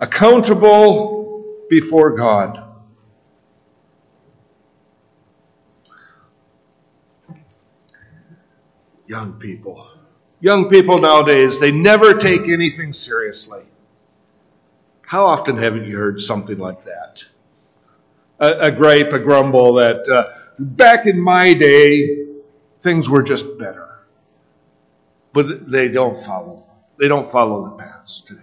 accountable before God. Young people nowadays, they never take anything seriously. How often haven't you heard something like that? A gripe, a grumble that back in my day, things were just better. But they don't follow. They don't follow the paths today.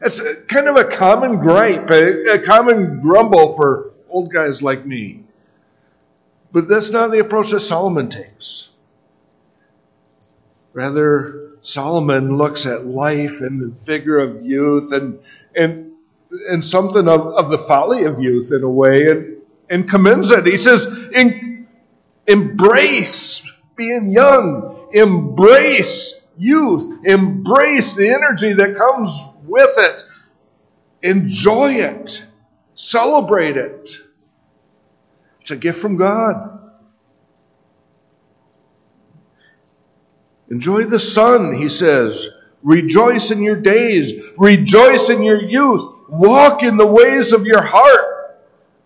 That's kind of a common gripe, a common grumble for old guys like me. But that's not the approach that Solomon takes. Rather, Solomon looks at life and the vigor of youth and something of the folly of youth in a way and commends it. He says, embrace being young. Embrace youth. Embrace the energy that comes with it. Enjoy it. Celebrate it. It's a gift from God. Enjoy the sun, he says. Rejoice in your days. Rejoice in your youth. Walk in the ways of your heart.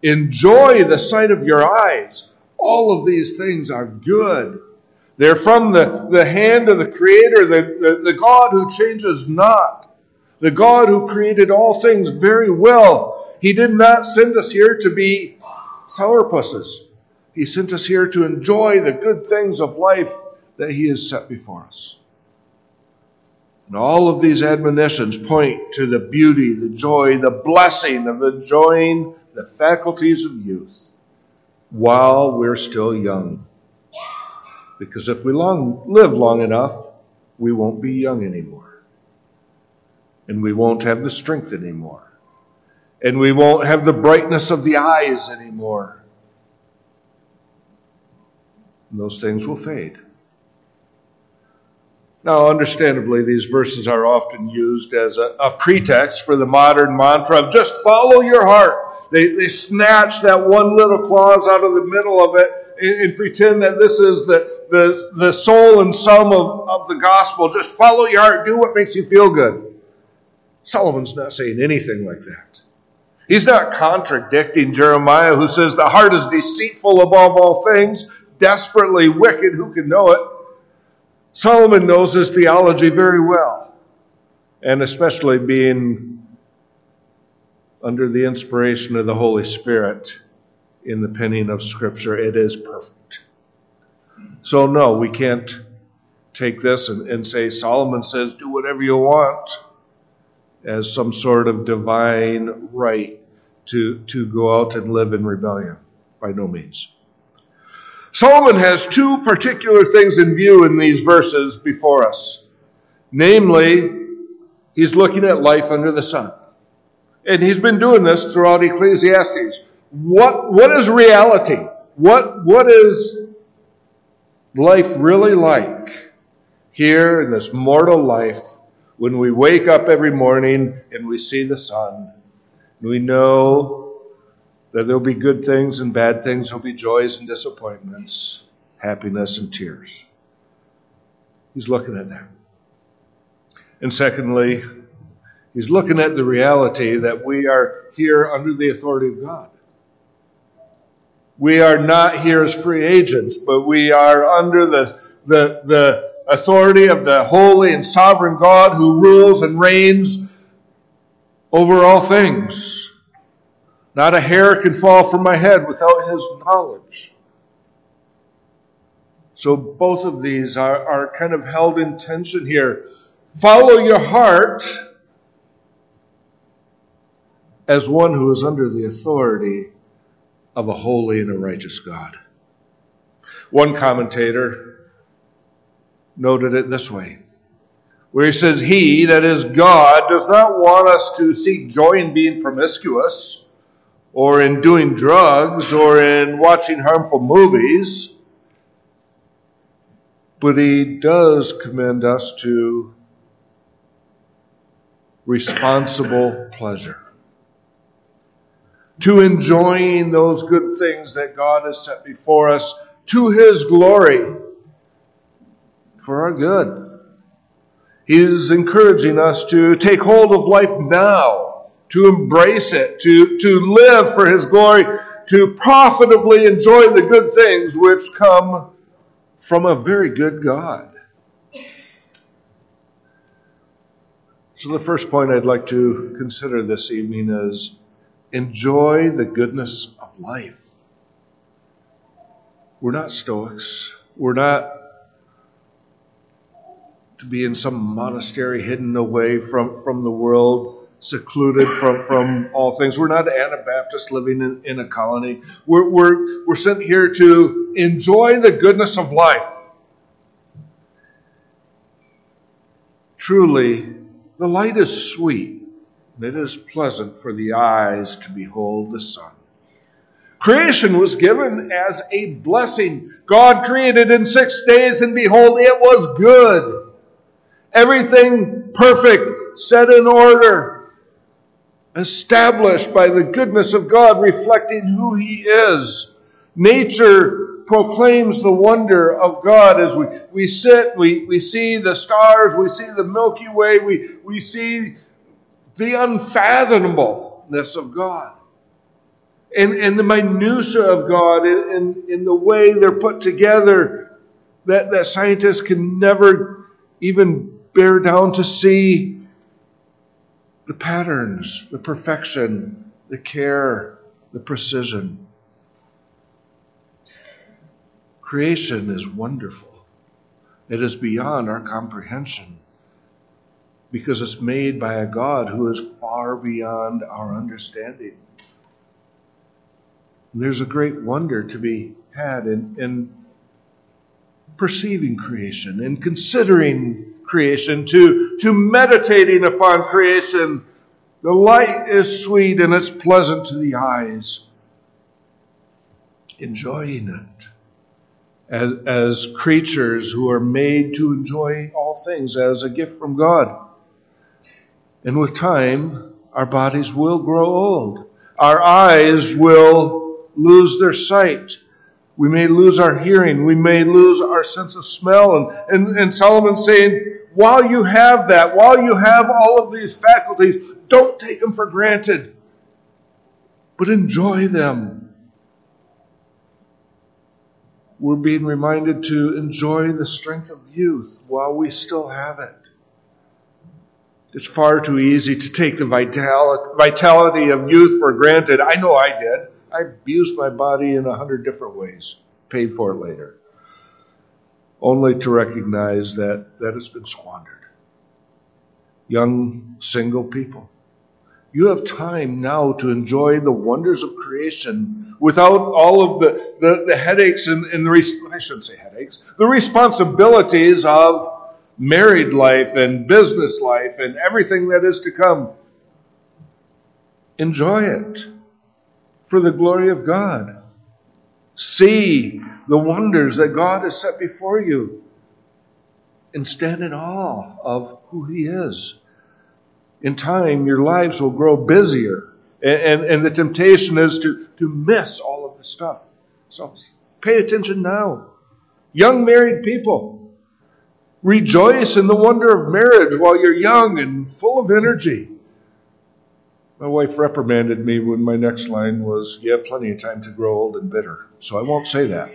Enjoy the sight of your eyes. All of these things are good. They're from the hand of the Creator, the God who changes not, the God who created all things very well. He did not send us here to be sourpusses. He sent us here to enjoy the good things of life that He has set before us. And all of these admonitions point to the beauty, the joy, the blessing of enjoying the faculties of youth while we're still young. Because if we live long enough, we won't be young anymore. And we won't have the strength anymore. And we won't have the brightness of the eyes anymore. And those things will fade. Now, understandably, these verses are often used as a pretext for the modern mantra of just follow your heart. They snatch that one little clause out of the middle of it and pretend that this is the soul and sum of the gospel. Just follow your heart. Do what makes you feel good. Solomon's not saying anything like that. He's not contradicting Jeremiah, who says the heart is deceitful above all things, desperately wicked, who can know it? Solomon knows his theology very well, and especially being under the inspiration of the Holy Spirit in the penning of Scripture, it is perfect. So no, we can't take this and say Solomon says do whatever you want as some sort of divine right to go out and live in rebellion. By no means. Solomon has two particular things in view in these verses before us. Namely, he's looking at life under the sun. And he's been doing this throughout Ecclesiastes. What is reality? What is life really like here in this mortal life when we wake up every morning and we see the sun? We know that there'll be good things and bad things, there'll be joys and disappointments, happiness and tears. He's looking at that. And secondly, he's looking at the reality that we are here under the authority of God. We are not here as free agents, but we are under the authority of the holy and sovereign God who rules and reigns over all things. Not a hair can fall from my head without His knowledge. So both of these are kind of held in tension here. Follow your heart as one who is under the authority of a holy and a righteous God. One commentator noted it this way, where he says, He, that is God, does not want us to seek joy in being promiscuous, or in doing drugs, or in watching harmful movies. But He does commend us to responsible pleasure, to enjoying those good things that God has set before us to His glory, for our good. He is encouraging us to take hold of life now, to embrace it, to live for His glory, to profitably enjoy the good things which come from a very good God. So the first point I'd like to consider this evening is enjoy the goodness of life. We're not Stoics. We're not to be in some monastery hidden away from the world, secluded from all things. We're not Anabaptists living in a colony. We're sent here to enjoy the goodness of life. Truly, the light is sweet, and it is pleasant for the eyes to behold the sun. Creation was given as a blessing. God created in 6 days, and behold, it was good. Everything perfect, set in order, established by the goodness of God, reflecting who He is. Nature proclaims the wonder of God as we sit, we see the stars, we see the Milky Way, we see the unfathomableness of God. And the minutia of God in the way they're put together that scientists can never even bear down to see the patterns, the perfection, the care, the precision. Creation is wonderful. It is beyond our comprehension because it's made by a God who is far beyond our understanding. And there's a great wonder to be had in perceiving creation and considering creation, to meditating upon creation. The light is sweet and it's pleasant to the eyes. Enjoying it as creatures who are made to enjoy all things as a gift from God. And with time, our bodies will grow old. Our eyes will lose their sight. We may lose our hearing. We may lose our sense of smell. And Solomon's saying, while you have that, while you have all of these faculties, don't take them for granted, but enjoy them. We're being reminded to enjoy the strength of youth while we still have it. It's far too easy to take the vitality of youth for granted. I know I did. I abused my body in 100 different ways, paid for it later, only to recognize that it's been squandered. Young, single people, you have time now to enjoy the wonders of creation without all of the headaches and I shouldn't say headaches, the responsibilities of married life and business life and everything that is to come. Enjoy it for the glory of God. See the wonders that God has set before you and stand in awe of who He is. In time, your lives will grow busier, and the temptation is to miss all of the stuff. So pay attention now. Young married people, rejoice in the wonder of marriage while you're young and full of energy. My wife reprimanded me when my next line was, you have plenty of time to grow old and bitter, so I won't say that.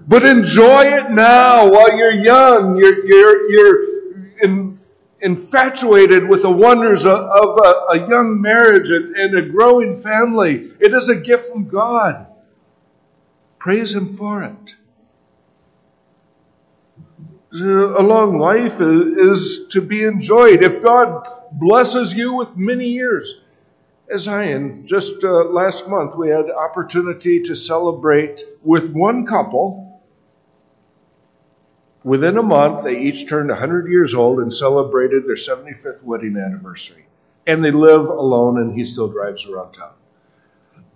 But enjoy it now while you're young. You're infatuated with the wonders of a young marriage and a growing family. It is a gift from God. Praise Him for it. A long life is to be enjoyed. If God blesses you with many years, as just last month we had the opportunity to celebrate with one couple. Within a month, they each turned 100 years old and celebrated their 75th wedding anniversary. And they live alone, and he still drives around town.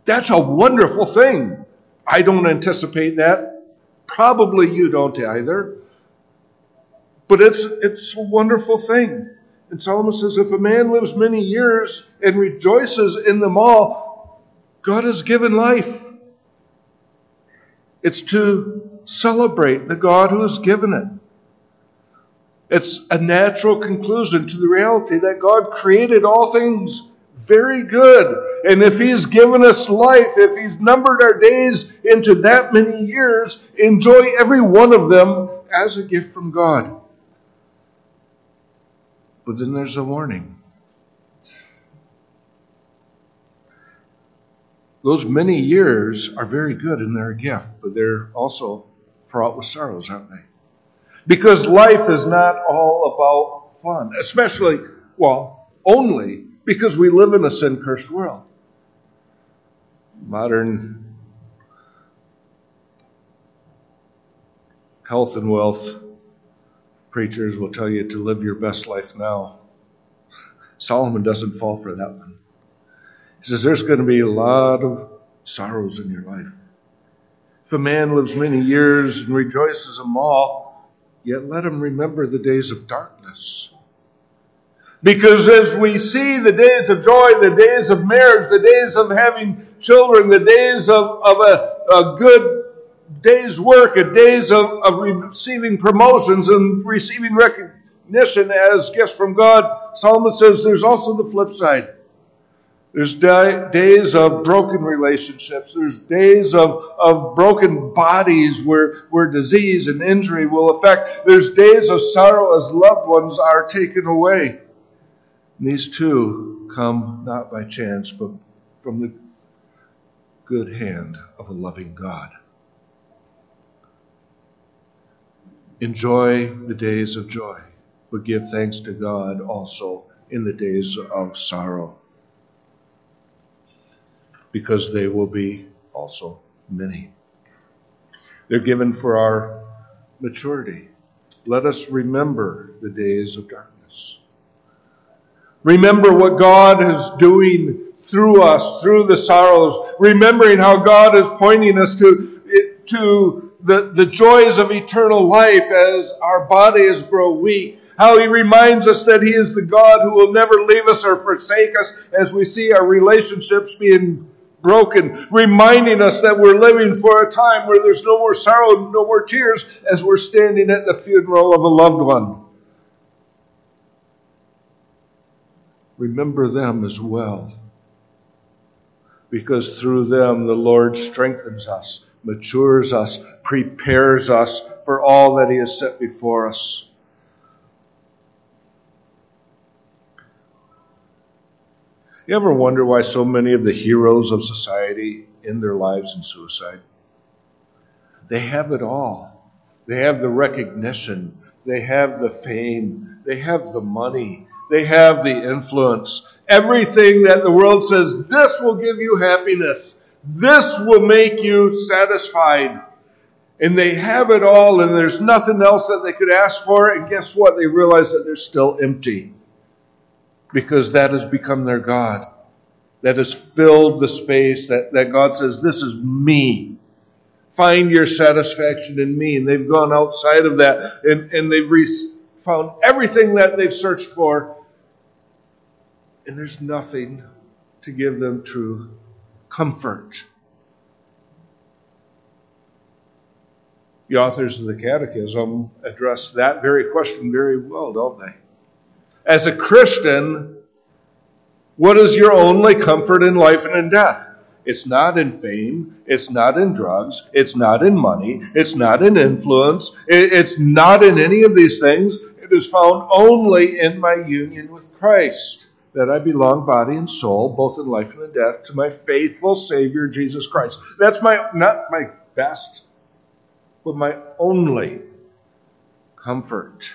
That's a wonderful thing. I don't anticipate that. Probably you don't either. But it's a wonderful thing. And Solomon says, if a man lives many years and rejoices in them all, God has given life. It's to celebrate the God who has given it. It's a natural conclusion to the reality that God created all things very good. And if He's given us life, if He's numbered our days into that many years, enjoy every one of them as a gift from God. But then there's a warning. Those many years are very good and they're a gift, but they're also fraught with sorrows, aren't they? Because life is not all about fun, especially, well, only because we live in a sin-cursed world. Modern health and wealth preachers will tell you to live your best life now. Solomon doesn't fall for that one. He says there's going to be a lot of sorrows in your life. If a man lives many years and rejoices them all, yet let him remember the days of darkness. Because as we see the days of joy, the days of marriage, the days of having children, the days of a good day's work, a days of receiving promotions and receiving recognition as gifts from God, Solomon says there's also the flip side. There's days of broken relationships. There's days of broken bodies where disease and injury will affect. There's days of sorrow as loved ones are taken away. And these two come not by chance, but from the good hand of a loving God. Enjoy the days of joy, but give thanks to God also in the days of sorrow, because they will be also many. They're given for our maturity. Let us remember the days of darkness. Remember what God is doing through us, through the sorrows, remembering how God is pointing us to the joys of eternal life as our bodies grow weak. How He reminds us that He is the God who will never leave us or forsake us as we see our relationships being broken, reminding us that we're living for a time where there's no more sorrow, no more tears, as we're standing at the funeral of a loved one. Remember them as well, because through them the Lord strengthens us, matures us, prepares us for all that He has set before us. You ever wonder why so many of the heroes of society end their lives in suicide? They have it all. They have the recognition. They have the fame. They have the money. They have the influence. Everything that the world says, this will give you happiness. This will make you satisfied. And they have it all, and there's nothing else that they could ask for. And guess what? They realize that they're still empty, because that has become their God. That has filled the space that God says, this is me. Find your satisfaction in me. And they've gone outside of that, and they've found everything that they've searched for, and there's nothing to give them true comfort. The authors of the Catechism address that very question very well, don't they? As a Christian, what is your only comfort in life and in death? It's not in fame. It's not in drugs. It's not in money. It's not in influence. It's not in any of these things. It is found only in my union with Christ, that I belong body and soul, both in life and in death, to my faithful Savior, Jesus Christ. That's not my best, but my only comfort.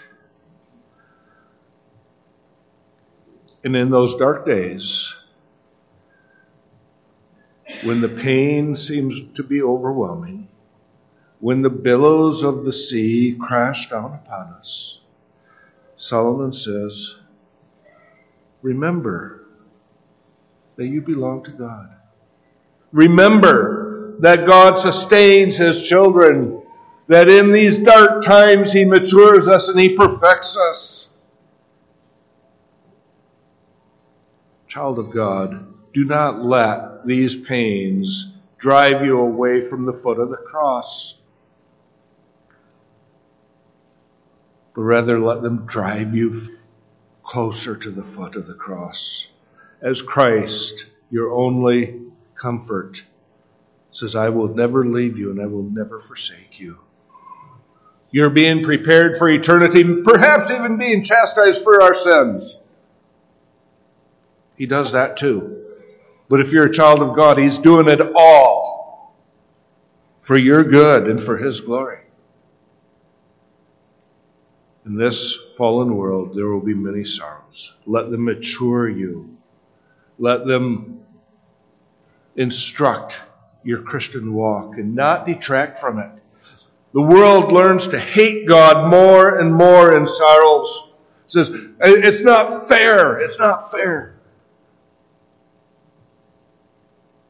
And in those dark days, when the pain seems to be overwhelming, when the billows of the sea crash down upon us, Solomon says, remember that you belong to God. Remember that God sustains His children, that in these dark times He matures us and He perfects us. Child of God, do not let these pains drive you away from the foot of the cross. but rather let them drive you closer to the foot of the cross. As Christ, your only comfort, says, I will never leave you and I will never forsake you. You're being prepared for eternity, perhaps even being chastised for our sins. He does that too. But if you're a child of God, He's doing it all for your good and for His glory. In this fallen world, there will be many sorrows. Let them mature you. Let them instruct your Christian walk and not detract from it. The world learns to hate God more and sorrows. It says, it's not fair. It's not fair.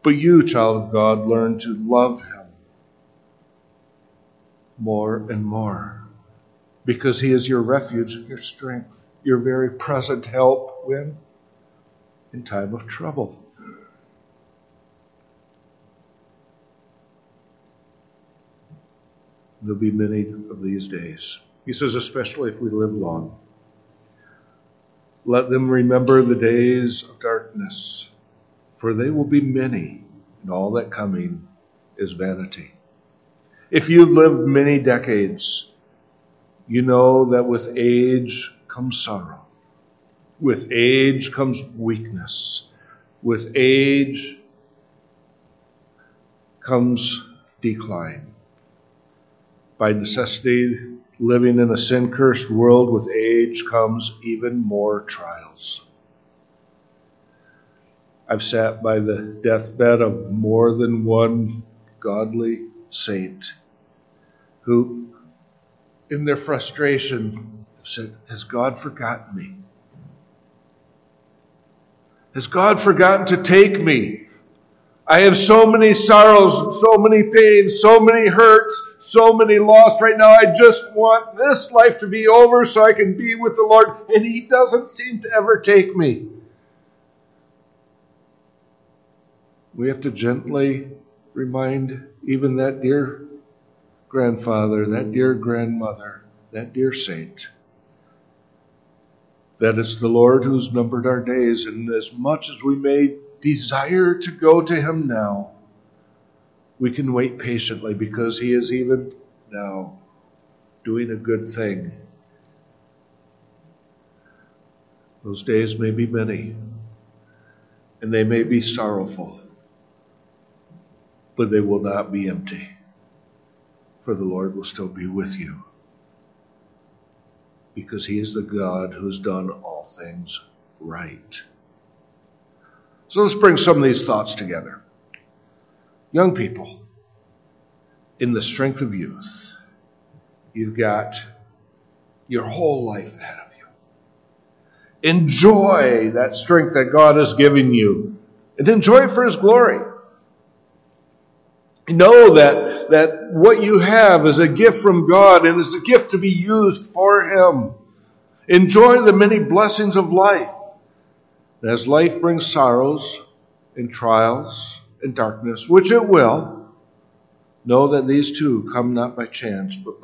But you, child of God, learn to love Him more and more because He is your refuge and your strength, your very present help when in time of trouble. There'll be many of these days. He says, especially if we live long. Let them remember the days of darkness, for they will be many, and all that coming is vanity. If you've lived many decades, you know that with age comes sorrow. With age comes weakness. With age comes decline. By necessity, living in a sin-cursed world, with age comes even more trials. I've sat by the deathbed of more than one godly saint who, in their frustration, have said, has God forgotten me? Has God forgotten to take me? I have so many sorrows, so many pains, so many hurts, so many loss right now. I just want this life to be over so I can be with the Lord. And He doesn't seem to ever take me. We have to gently remind even that dear grandfather, that dear grandmother, that dear saint, that it's the Lord who's numbered our days. And as much as we may desire to go to Him now, we can wait patiently because He is even now doing a good thing. Those days may be many, and they may be sorrowful, but they will not be empty, for the Lord will still be with you because He is the God who has done all things right. So let's bring some of these thoughts together. Young people, in the strength of youth, you've got your whole life ahead of you. Enjoy that strength that God has given you and enjoy it for His glory. Know that what you have is a gift from God and is a gift to be used for Him. Enjoy the many blessings of life. And as life brings sorrows and trials and darkness, which it will, know that these too come not by chance, but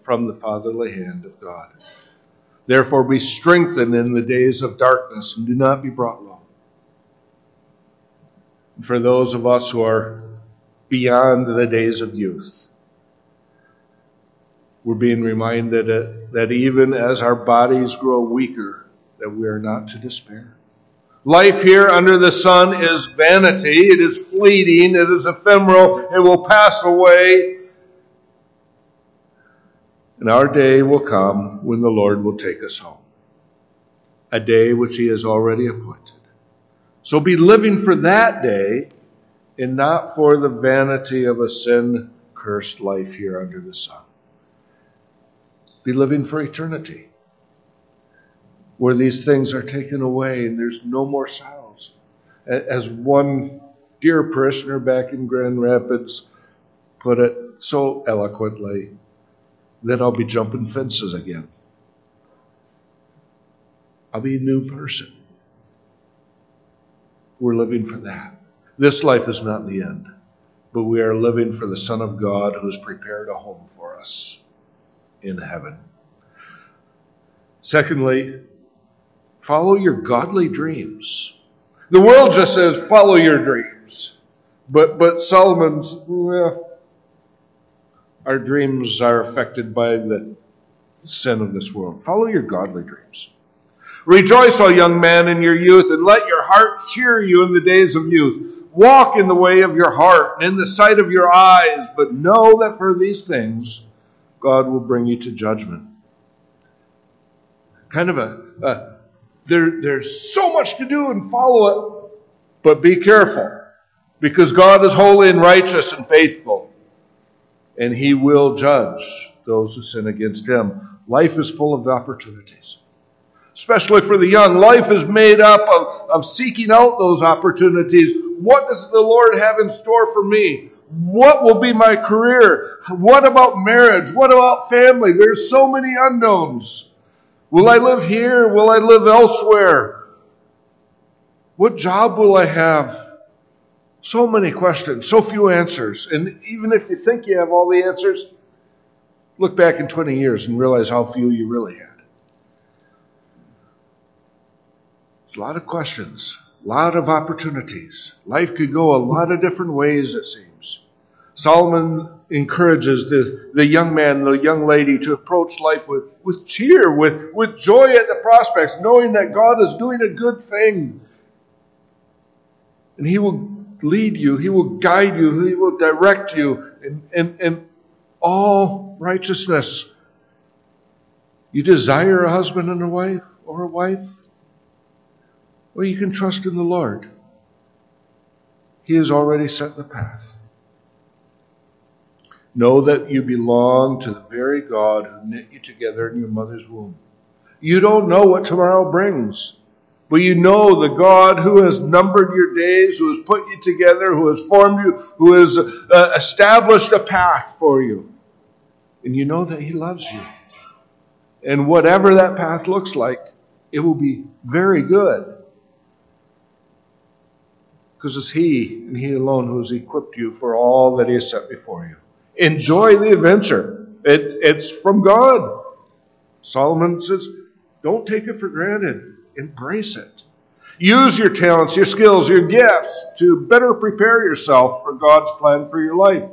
from the fatherly hand of God. Therefore be strengthened in the days of darkness and do not be brought low. And for those of us who are beyond the days of youth, we're being reminded that even as our bodies grow weaker, that we are not to despair. Life here under the sun is vanity. It is fleeting. It is ephemeral. It will pass away. And our day will come when the Lord will take us home, a day which He has already appointed. So be living for that day and not for the vanity of a sin-cursed life here under the sun. Be living for eternity, where these things are taken away and there's no more sorrows. As one dear parishioner back in Grand Rapids put it so eloquently, then I'll be jumping fences again. I'll be a new person. We're living for that. This life is not the end, but we are living for the Son of God who has prepared a home for us in heaven. Secondly, follow your godly dreams. The world just says, follow your dreams. But Solomon's, well, our dreams are affected by the sin of this world. Follow your godly dreams. Rejoice, O young man, in your youth, and let your heart cheer you in the days of youth. Walk in the way of your heart and in the sight of your eyes, but know that for these things God will bring you to judgment. Kind of there's so much to do and follow it, but be careful, because God is holy and righteous and faithful, and he will judge those who sin against him. Life is full of opportunities. Especially for the young, life is made up of seeking out those opportunities. What does the Lord have in store for me? What will be my career? What about marriage? What about family? There's so many unknowns. Will I live here? Will I live elsewhere? What job will I have? So many questions, so few answers. And even if you think you have all the answers, look back in 20 years and realize how few you really had. A lot of questions, a lot of opportunities. Life could go a lot of different ways, it seems. Solomon encourages the young man, the young lady, to approach life with cheer, with joy at the prospects, knowing that God is doing a good thing. And he will lead you, he will guide you, he will direct you in all righteousness. You desire a husband and a wife, or a wife? Well, you can trust in the Lord. He has already set the path. Know that you belong to the very God who knit you together in your mother's womb. You don't know what tomorrow brings, but you know the God who has numbered your days, who has put you together, who has formed you, who has established a path for you. And you know that he loves you. And whatever that path looks like, it will be very good, because it's he and he alone who has equipped you for all that he has set before you. Enjoy the adventure. It's from God. Solomon says, don't take it for granted. Embrace it. Use your talents, your skills, your gifts to better prepare yourself for God's plan for your life.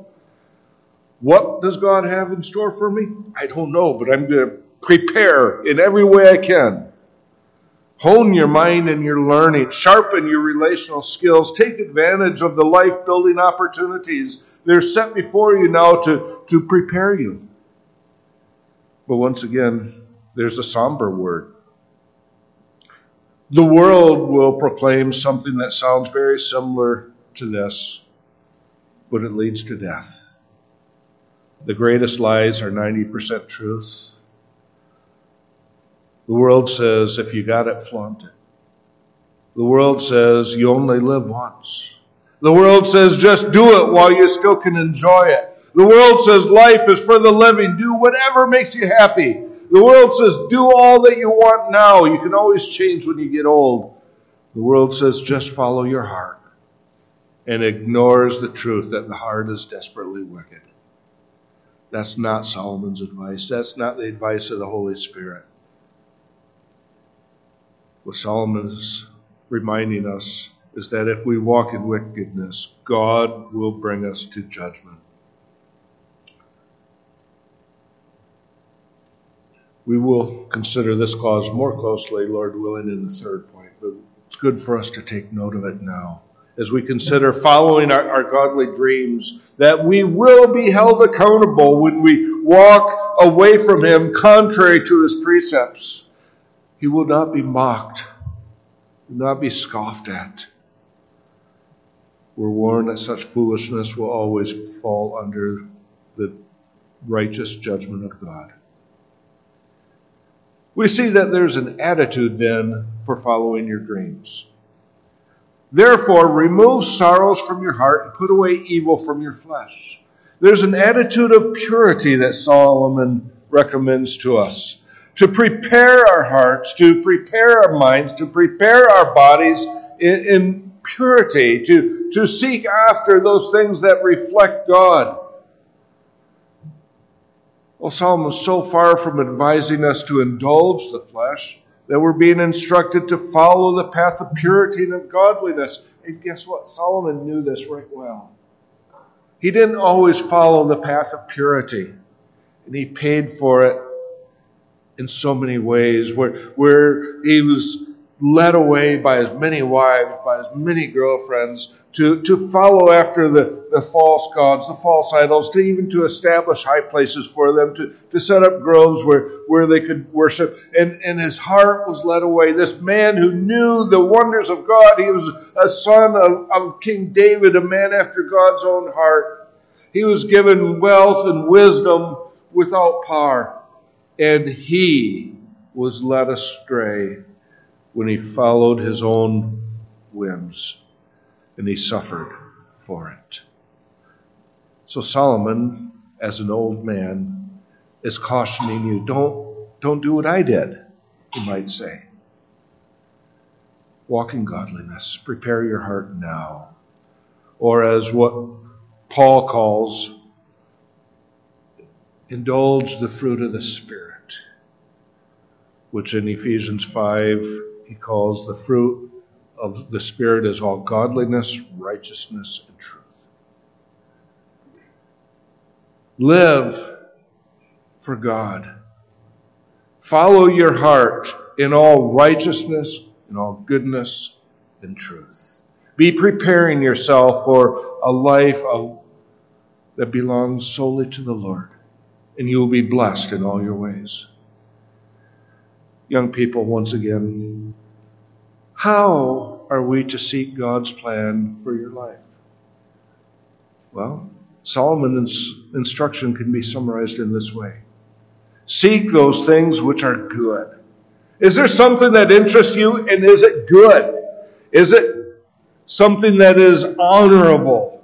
What does God have in store for me? I don't know, but I'm going to prepare in every way I can. Hone your mind and your learning. Sharpen your relational skills. Take advantage of the life-building opportunities. They're set before you now to prepare you. But once again, there's a somber word. The world will proclaim something that sounds very similar to this, but it leads to death. The greatest lies are 90% truth. The world says, if you got it, flaunt it. The world says, you only live once. The world says, just do it while you still can enjoy it. The world says, life is for the living. Do whatever makes you happy. The world says, do all that you want now. You can always change when you get old. The world says, just follow your heart, and ignores the truth that the heart is desperately wicked. That's not Solomon's advice. That's not the advice of the Holy Spirit. What Solomon is reminding us is that if we walk in wickedness, God will bring us to judgment. We will consider this cause more closely, Lord willing, in the third point, but it's good for us to take note of it now as we consider following our godly dreams, that we will be held accountable when we walk away from him contrary to his precepts. He will not be mocked, will not be scoffed at. We're warned that such foolishness will always fall under the righteous judgment of God. We see that there's an attitude then for following your dreams. Therefore, remove sorrows from your heart and put away evil from your flesh. There's an attitude of purity that Solomon recommends to us, to prepare our hearts, to prepare our minds, to prepare our bodies in purity, to seek after those things that reflect God. Well, Solomon's so far from advising us to indulge the flesh that we're being instructed to follow the path of purity and of godliness. And guess what? Solomon knew this right well. He didn't always follow the path of purity, and he paid for it in so many ways where he was led away by as many wives, by as many girlfriends, to follow after the false gods, the false idols, to even to establish high places for them, to set up groves where they could worship. And his heart was led away. This man who knew the wonders of God, he was a son of King David, a man after God's own heart. He was given wealth and wisdom without par, and he was led astray when he followed his own whims, and he suffered for it. So Solomon, as an old man, is cautioning you, don't do what I did, he might say. Walk in godliness. Prepare your heart now. Or as what Paul calls, indulge the fruit of the Spirit, which in Ephesians 5, he calls the fruit of the Spirit is all godliness, righteousness, and truth. Live for God. Follow your heart in all righteousness, in all goodness, and truth. Be preparing yourself for a life that belongs solely to the Lord, and you will be blessed in all your ways. Young people, once again, how are we to seek God's plan for your life? Well, Solomon's instruction can be summarized in this way. Seek those things which are good. Is there something that interests you, and is it good? Is it something that is honorable?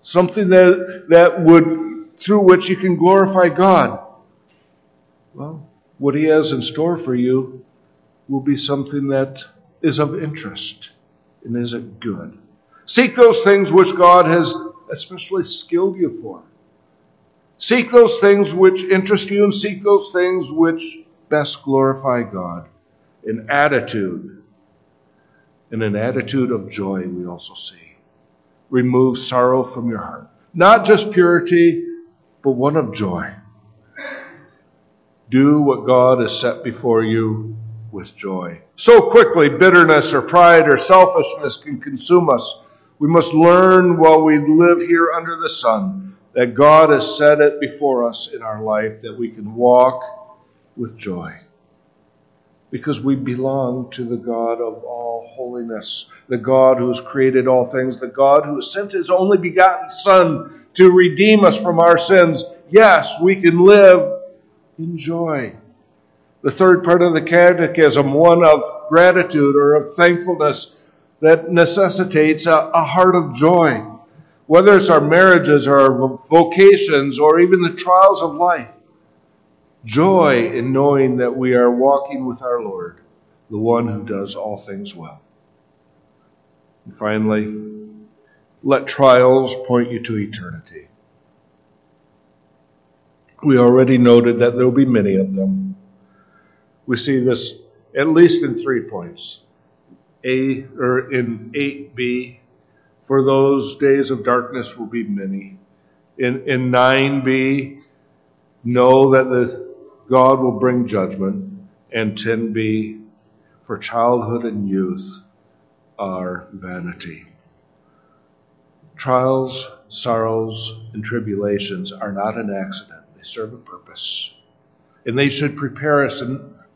Something through which you can glorify God? Well, what he has in store for you will be something that is of interest and is it good. Seek those things which God has especially skilled you for. Seek those things which interest you, and seek those things which best glorify God. An attitude of joy we also see. Remove sorrow from your heart. Not just purity, but one of joy. Do what God has set before you with joy. So quickly, bitterness or pride or selfishness can consume us. We must learn while we live here under the sun that God has set it before us in our life that we can walk with joy, because we belong to the God of all holiness, the God who has created all things, the God who has sent his only begotten Son to redeem us from our sins. Yes, we can live enjoy. The third part of the catechism, one of gratitude or of thankfulness, that necessitates a heart of joy. Whether it's our marriages or our vocations or even the trials of life, joy in knowing that we are walking with our Lord, the one who does all things well. And finally, let trials point you to eternity. We already noted that there will be many of them. We see this at least in 3 points. In 8b, for those days of darkness will be many. In 9b, know that God will bring judgment. And 10b, for childhood and youth are vanity. Trials, sorrows, and tribulations are not an accident. Serve a purpose, and they should prepare us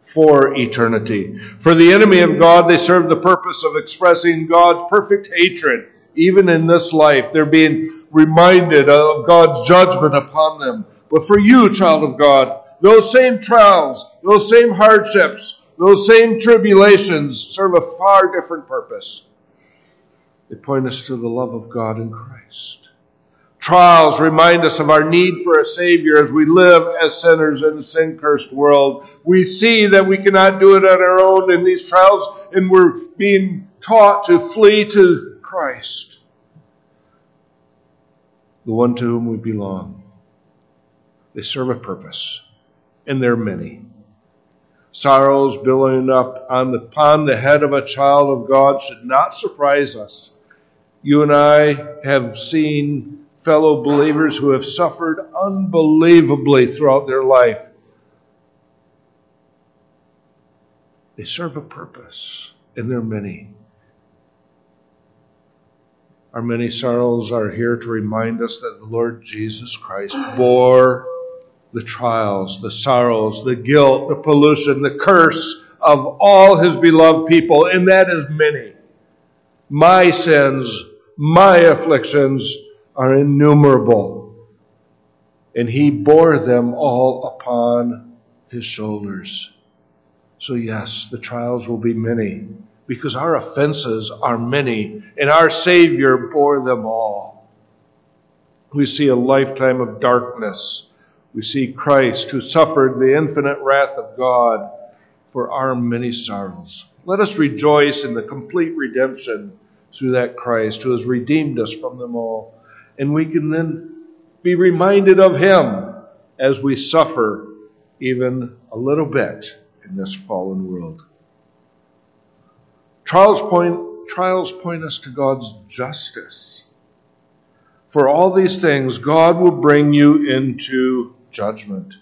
for eternity. For the enemy of God, they serve the purpose of expressing God's perfect hatred, even in this life. They're being reminded of God's judgment upon them. But for you, child of God, those same trials, those same hardships, those same tribulations serve a far different purpose. They point us to the love of God in Christ. Trials remind us of our need for a Savior as we live as sinners in a sin-cursed world. We see that we cannot do it on our own in these trials, and we're being taught to flee to Christ, the one to whom we belong. They serve a purpose, and they're many. Sorrows billowing up upon the head of a child of God should not surprise us. You and I have seen fellow believers who have suffered unbelievably throughout their life. They serve a purpose, and they're many. Our many sorrows are here to remind us that the Lord Jesus Christ bore the trials, the sorrows, the guilt, the pollution, the curse of all his beloved people, and that is many. My sins, my afflictions are innumerable, and he bore them all upon his shoulders. So yes, the trials will be many, because our offenses are many, and our Savior bore them all. We see a lifetime of darkness. We see Christ, who suffered the infinite wrath of God for our many sorrows. Let us rejoice in the complete redemption through that Christ, who has redeemed us from them all. And we can then be reminded of him as we suffer even a little bit in this fallen world. Trials point us to God's justice. For all these things, God will bring you into judgment.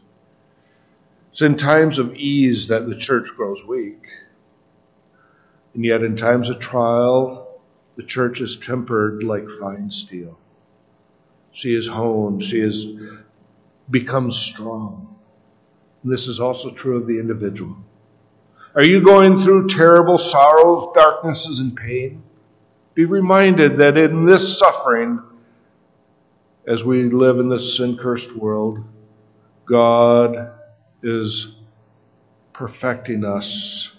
It's in times of ease that the church grows weak. And yet in times of trial, the church is tempered like fine steel. She is honed. She has become strong. And this is also true of the individual. Are you going through terrible sorrows, darknesses, and pain? Be reminded that in this suffering, as we live in this sin-cursed world, God is perfecting us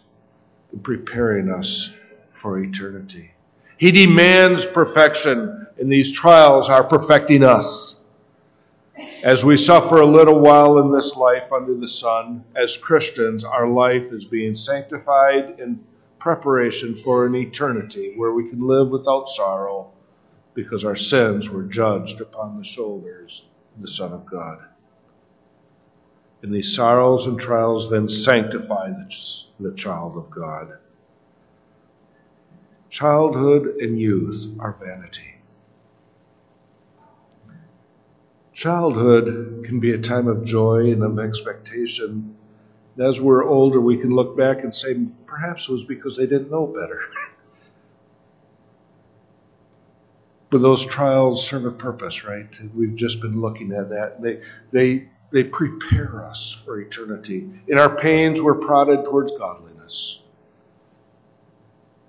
and preparing us for eternity. He demands perfection, and these trials are perfecting us. As we suffer a little while in this life under the sun, as Christians, our life is being sanctified in preparation for an eternity where we can live without sorrow because our sins were judged upon the shoulders of the Son of God. And these sorrows and trials then sanctify the child of God. Childhood and youth are vanity. Childhood can be a time of joy and of expectation. As we're older, we can look back and say, perhaps it was because they didn't know better. But those trials serve a purpose, right? We've just been looking at that. They prepare us for eternity. In our pains, we're prodded towards godliness.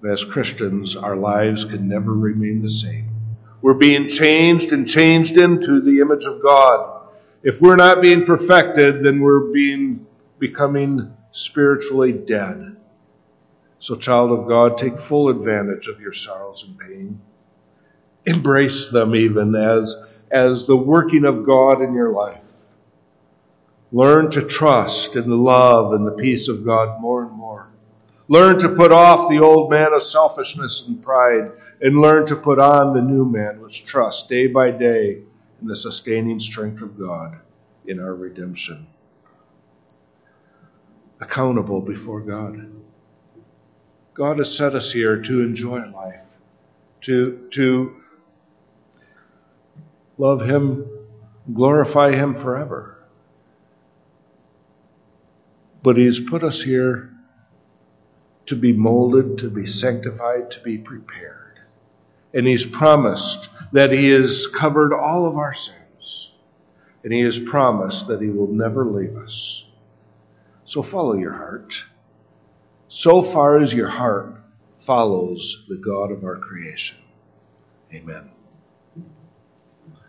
As Christians, our lives can never remain the same. We're being changed and changed into the image of God. If we're not being perfected, then we're becoming spiritually dead. So, child of God, take full advantage of your sorrows and pain. Embrace them even as the working of God in your life. Learn to trust in the love and the peace of God more and more. Learn to put off the old man of selfishness and pride, and learn to put on the new man, which trusts day by day in the sustaining strength of God in our redemption. Accountable before God. God has set us here to enjoy life, to love him, glorify him forever. But he's put us here to be molded, to be sanctified, to be prepared. And he's promised that he has covered all of our sins. And he has promised that he will never leave us. So follow your heart. So far as your heart follows the God of our creation. Amen.